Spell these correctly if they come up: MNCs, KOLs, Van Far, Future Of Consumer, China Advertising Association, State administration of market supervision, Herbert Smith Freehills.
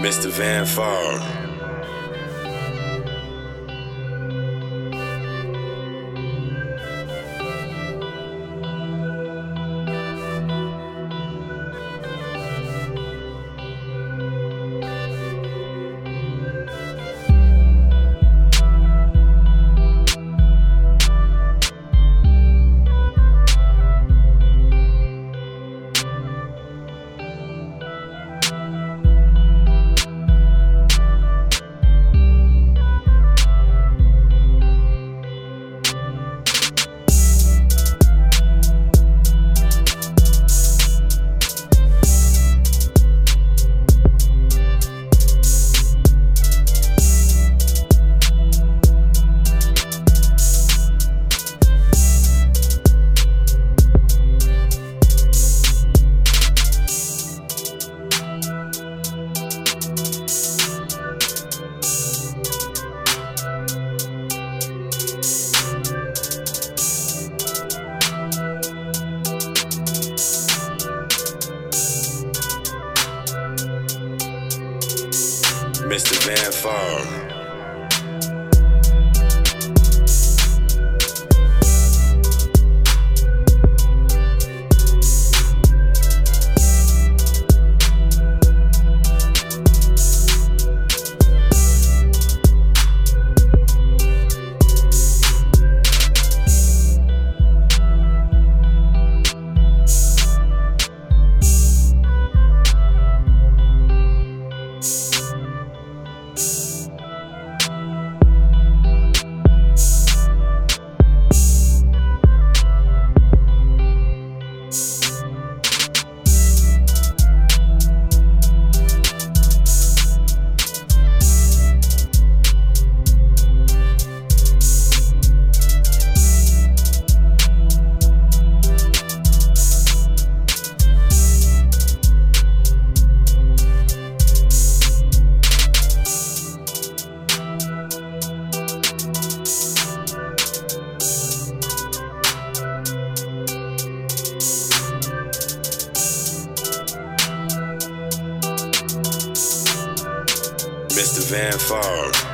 Mr. Van Far. Mr. Van Far. Mr. Van Far.